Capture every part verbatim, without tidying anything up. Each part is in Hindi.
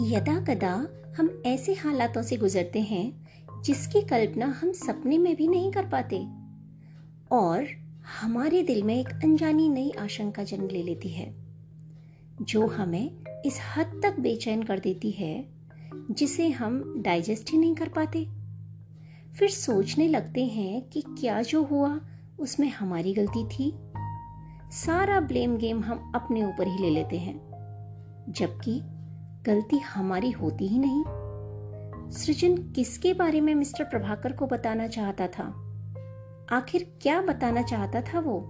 यदा कदा हम ऐसे हालातों से गुजरते हैं जिसकी कल्पना हम सपने में भी नहीं कर पाते और हमारे दिल में एक अनजानी नई आशंका जन्म ले लेती है जो हमें इस हद तक बेचैन कर देती है जिसे हम डाइजेस्ट ही नहीं कर पाते। फिर सोचने लगते हैं कि क्या जो हुआ उसमें हमारी गलती थी। सारा ब्लेम गेम हम अपने ऊपर ही ले लेते हैं, जबकि गलती हमारी होती ही नहीं। सृजन किसके बारे में मिस्टर प्रभाकर को बताना चाहता था? आखिर क्या बताना चाहता था वो?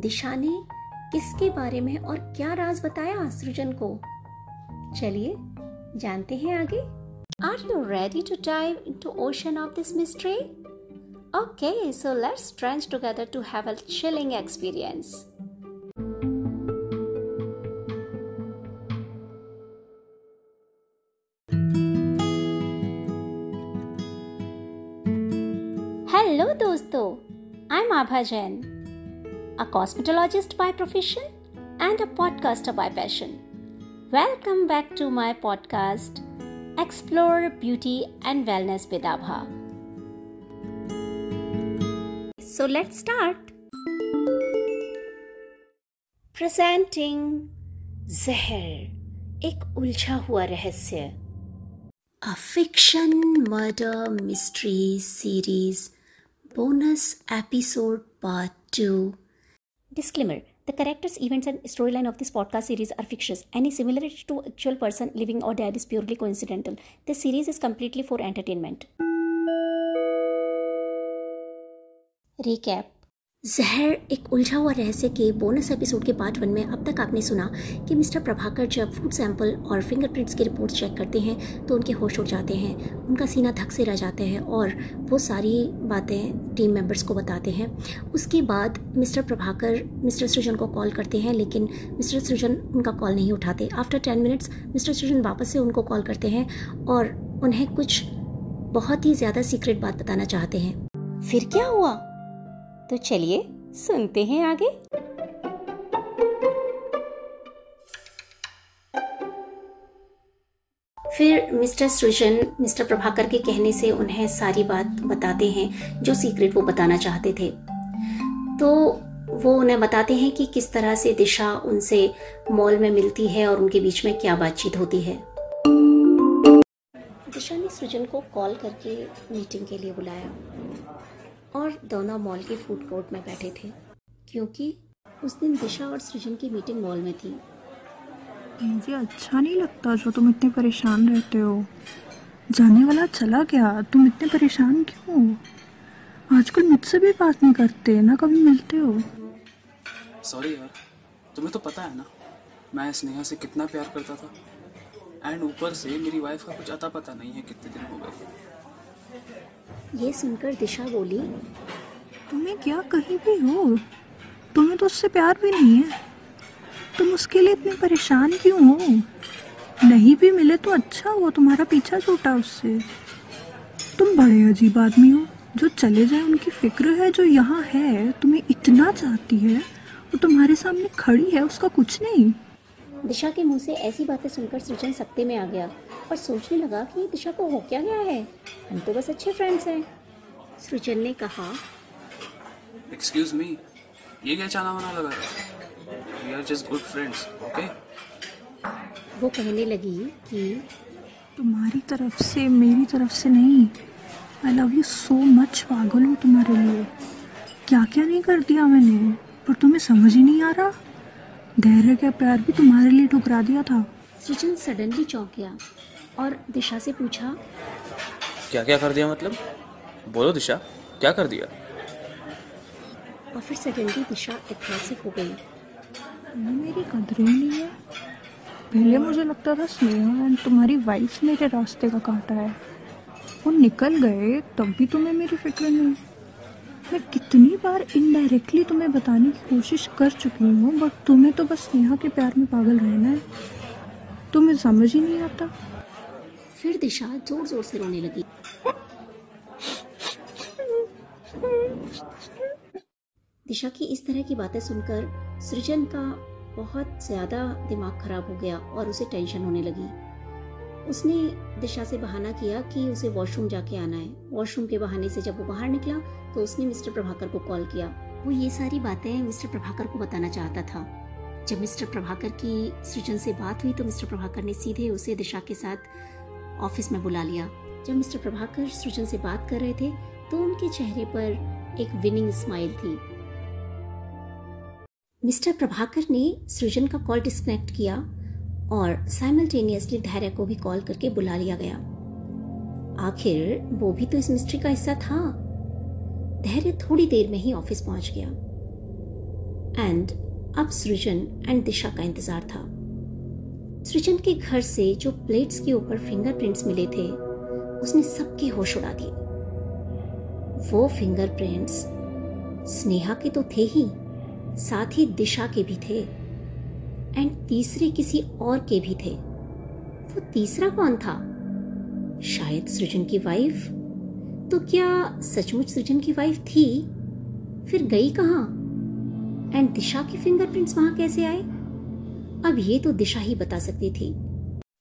दिशा ने किसके बारे में और क्या राज बताया सृजन को? चलिए जानते हैं आगे। Are you ready to dive into ocean of this mystery? Okay, so let's plunge together to have a chilling experience. Hello dosto, I'm Abha Jain, a cosmetologist by profession and a podcaster by passion. Welcome back to my podcast, Explore Beauty and Wellness with Abha. So let's start. Presenting ज़हर, एक उलझा हुआ रहस्य, a fiction murder mystery series, bonus episode part two. Disclaimer: the characters, events and storyline of this podcast series are fictitious. Any similarity to actual person living or dead is purely coincidental. This series is completely for entertainment. Recap: ज़हर एक उलझा हुआ रहस्य के बोनस एपिसोड के पार्ट वन में अब तक आपने सुना कि मिस्टर प्रभाकर जब फूड सैंपल और फिंगरप्रिंट्स की रिपोर्ट चेक करते हैं तो उनके होश उड़ जाते हैं, उनका सीना धक से रह जाता है और वो सारी बातें टीम मेंबर्स को बताते हैं। उसके बाद मिस्टर प्रभाकर मिस्टर सृजन को कॉल करते हैं, लेकिन मिस्टर सृजन उनका कॉल नहीं उठाते। आफ्टर टेन मिनट्स मिस्टर सृजन वापस से उनको कॉल करते हैं और उन्हें कुछ बहुत ही ज़्यादा सीक्रेट बात बताना चाहते हैं। फिर क्या हुआ, तो चलिए सुनते हैं आगे। फिर मिस्टर सृजन मिस्टर प्रभाकर के कहने से उन्हें सारी बात बताते हैं जो सीक्रेट वो बताना चाहते थे। तो वो उन्हें बताते हैं कि किस तरह से दिशा उनसे मॉल में मिलती है और उनके बीच में क्या बातचीत होती है। दिशा ने सृजन को कॉल करके मीटिंग के लिए बुलाया और दोनों मॉल के फूड कोर्ट में बैठे थे, क्योंकि उस दिन दिशा और सृजन की मीटिंग मॉल में थी। मुझे अच्छा नहीं लगता जो तुम इतने परेशान रहते हो। जाने वाला चला गया, तुम इतने परेशान क्यों? आजकल मुझसे भी बात नहीं करते ना कभी मिलते हो। सॉरी यार, तुम्हें तो पता है ना मैं स्नेहा से कितना प्यार करता था, एंड ऊपर से मेरी वाइफ का कुछ अता पता नहीं है कितने दिन हो गए। ये सुनकर दिशा बोली, तुम्हें क्या कहीं भी हो, तुम्हें तो उससे प्यार भी नहीं है, तुम उसके लिए इतने परेशान क्यों हो? नहीं भी मिले तो अच्छा हुआ, तुम्हारा पीछा छूटा उससे। तुम बड़े अजीब आदमी हो, जो चले जाए उनकी फिक्र है, जो यहाँ है तुम्हें इतना चाहती है, वो तुम्हारे सामने खड़ी है, उसका कुछ नहीं। दिशा के मुंह से ऐसी बातें सुनकर सृजन सकते में आ गया और सोचने लगा कि दिशा को हो क्या गया है, हम तो बस अच्छे फ्रेंड्स हैं। सृजन ने कहा, एक्सक्यूज मी, ये क्या चाना बना लगा है? We are just good friends, okay? वो कहने लगी कि तुम्हारी तरफ से, मेरी तरफ से नहीं। I love you so much, पागल हूँ तुम्हारे लिए। क्या क्या नहीं कर दिया मैंने, पर तुम्हें समझ ही नहीं आ रहा। धैर्य का प्यार भी तुम्हारे लिए ठुकरा दिया था। सृजन सडनली चौंक गया और दिशा से पूछा, क्या क्या कर दिया? मतलब बोलो दिशा, क्या कर दिया? और फिर सडनली दिशा ऐसे हो गई, मेरी कदर ही नहीं है। पहले मुझे लगता था स्नेहा एंड तुम्हारी वाइफ मेरे रास्ते का कांटा है, वो निकल गए तब भी तुम्हें मेरी फिक्र नहीं। मैं कितनी बार इनडायरेक्टली तुम्हें बताने की कोशिश कर चुकी हूँ, बट तुम्हें तो बस नेहा के प्यार में पागल रहना है, तुम्हें समझ ही नहीं आता। फिर दिशा जोर जोर से रोने लगी। दिशा की इस तरह की बातें सुनकर सृजन का बहुत ज्यादा दिमाग खराब हो गया और उसे टेंशन होने लगी। उसने दिशा से बहाना किया कि उसे वॉशरूम जाके आना है। वॉशरूम के बहाने से जब वो बाहर निकला तो उसने मिस्टर प्रभाकर को कॉल किया। वो ये सारी बातें मिस्टर प्रभाकर को बताना चाहता था। जब मिस्टर प्रभाकर की सृजन से बात हुई तो मिस्टर प्रभाकर ने सीधे उसे दिशा के साथ ऑफिस में बुला लिया। जब मिस्टर प्रभाकर सृजन से बात कर रहे थे तो उनके चेहरे पर एक विनिंग स्माइल थी। मिस्टर प्रभाकर ने सृजन का कॉल डिस्कनेक्ट किया और साइमल्टेनियसली धैर्य को भी कॉल करके बुला लिया गया। आखिर वो भी तो इस मिस्ट्री का हिस्सा था। धैर्य थोड़ी देर में ही ऑफिस पहुंच गया एंड अब सृजन एंड दिशा का इंतजार था। सृजन के घर से जो प्लेट्स के ऊपर फिंगरप्रिंट्स मिले थे उसने सबकी होश उड़ा दी। वो फिंगरप्रिंट्स स्नेहा के तो थे ही, साथ ही दिशा के भी थे एंड तीसरे किसी और के भी थे। वो तीसरा कौन था? शायद सृजन की वाइफ। तो क्या सचमुच सृजन की वाइफ थी? फिर गई कहाँ एंड दिशा के फिंगरप्रिंट्स वहां कैसे आए? अब ये तो दिशा ही बता सकती थी।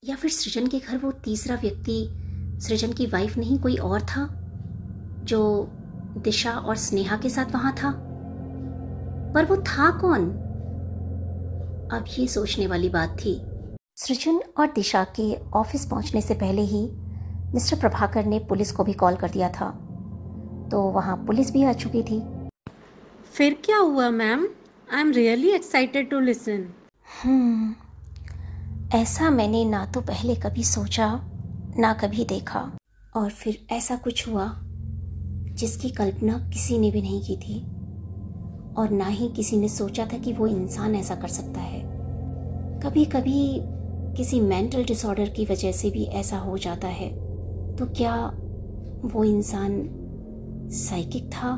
या फिर सृजन के घर वो तीसरा व्यक्ति सृजन की वाइफ नहीं कोई और था जो दिशा और स्नेहा के साथ वहां था। पर वो था कौन? अब ये सोचने वाली बात थी। सृजन और दिशा के ऑफिस पहुंचने से पहले ही मिस्टर प्रभाकर ने पुलिस को भी कॉल कर दिया था, तो वहां पुलिस भी आ चुकी थी। फिर क्या हुआ ma'am? I am really excited to listen. Hmm, ऐसा मैंने ना तो पहले कभी सोचा ना कभी देखा। और फिर ऐसा कुछ हुआ जिसकी कल्पना किसी ने भी नहीं की थी और ना ही किसी ने सोचा था कि वो इंसान ऐसा कर सकता है। कभी कभी किसी मेंटल डिसऑर्डर की वजह से भी ऐसा हो जाता है। तो क्या वो इंसान साइकिक था?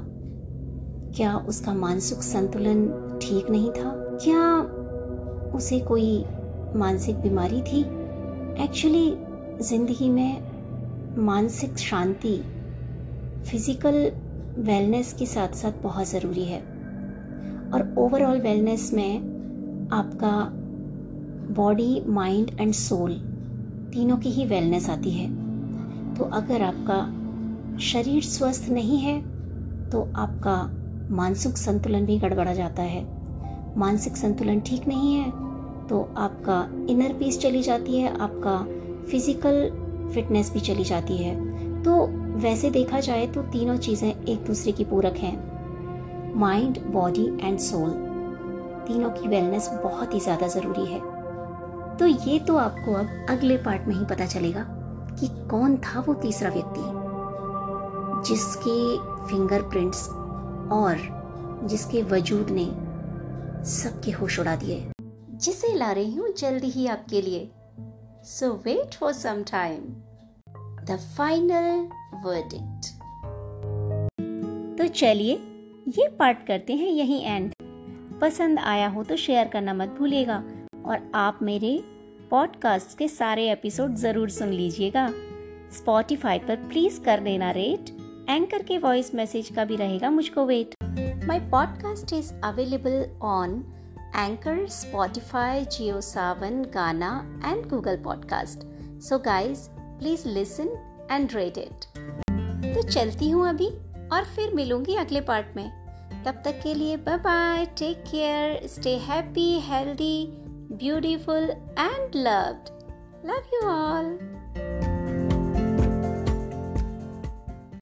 क्या उसका मानसिक संतुलन ठीक नहीं था? क्या उसे कोई मानसिक बीमारी थी? एक्चुअली जिंदगी में मानसिक शांति फिजिकल वेलनेस के साथ साथ बहुत ज़रूरी है और ओवरऑल वेलनेस में आपका बॉडी माइंड एंड सोल तीनों की ही वेलनेस आती है। तो अगर आपका शरीर स्वस्थ नहीं है तो आपका मानसिक संतुलन भी गड़बड़ा जाता है। मानसिक संतुलन ठीक नहीं है तो आपका इनर पीस चली जाती है, आपका फिजिकल फिटनेस भी चली जाती है। तो वैसे देखा जाए तो तीनों चीज़ें एक दूसरे की पूरक हैं। माइंड बॉडी एंड सोल तीनों की वेलनेस बहुत ही ज़्यादा ज़रूरी है। तो ये तो आपको अब अगले पार्ट में ही पता चलेगा कि कौन था वो तीसरा व्यक्ति जिसके फिंगरप्रिंट्स और जिसके वजूद ने सबके होश उड़ा दिए। जिसे ला रही हूँ जल्दी ही आपके लिए, so wait for some time. The final verdict. तो चलिए ये पार्ट करते हैं यहीं एंड। पसंद आया हो तो शेयर करना मत भूलिएगा और आप मेरे पॉडकास्ट के सारे एपिसोड जरूर सुन लीजिएगा। स्पॉटिफाई पर प्लीज कर देना रेट। एंकर के वॉइस मैसेज का भी रहेगा मुझको wait. My podcast is available on Anchor, Spotify, Jio Saavn, Gaana and Google podcast. So guys please listen and rate it. तो चलती हूँ अभी और फिर मिलूंगी अगले पार्ट में। तब तक के लिए bye bye, take care, Stay happy, healthy, beautiful, and loved. Love you all.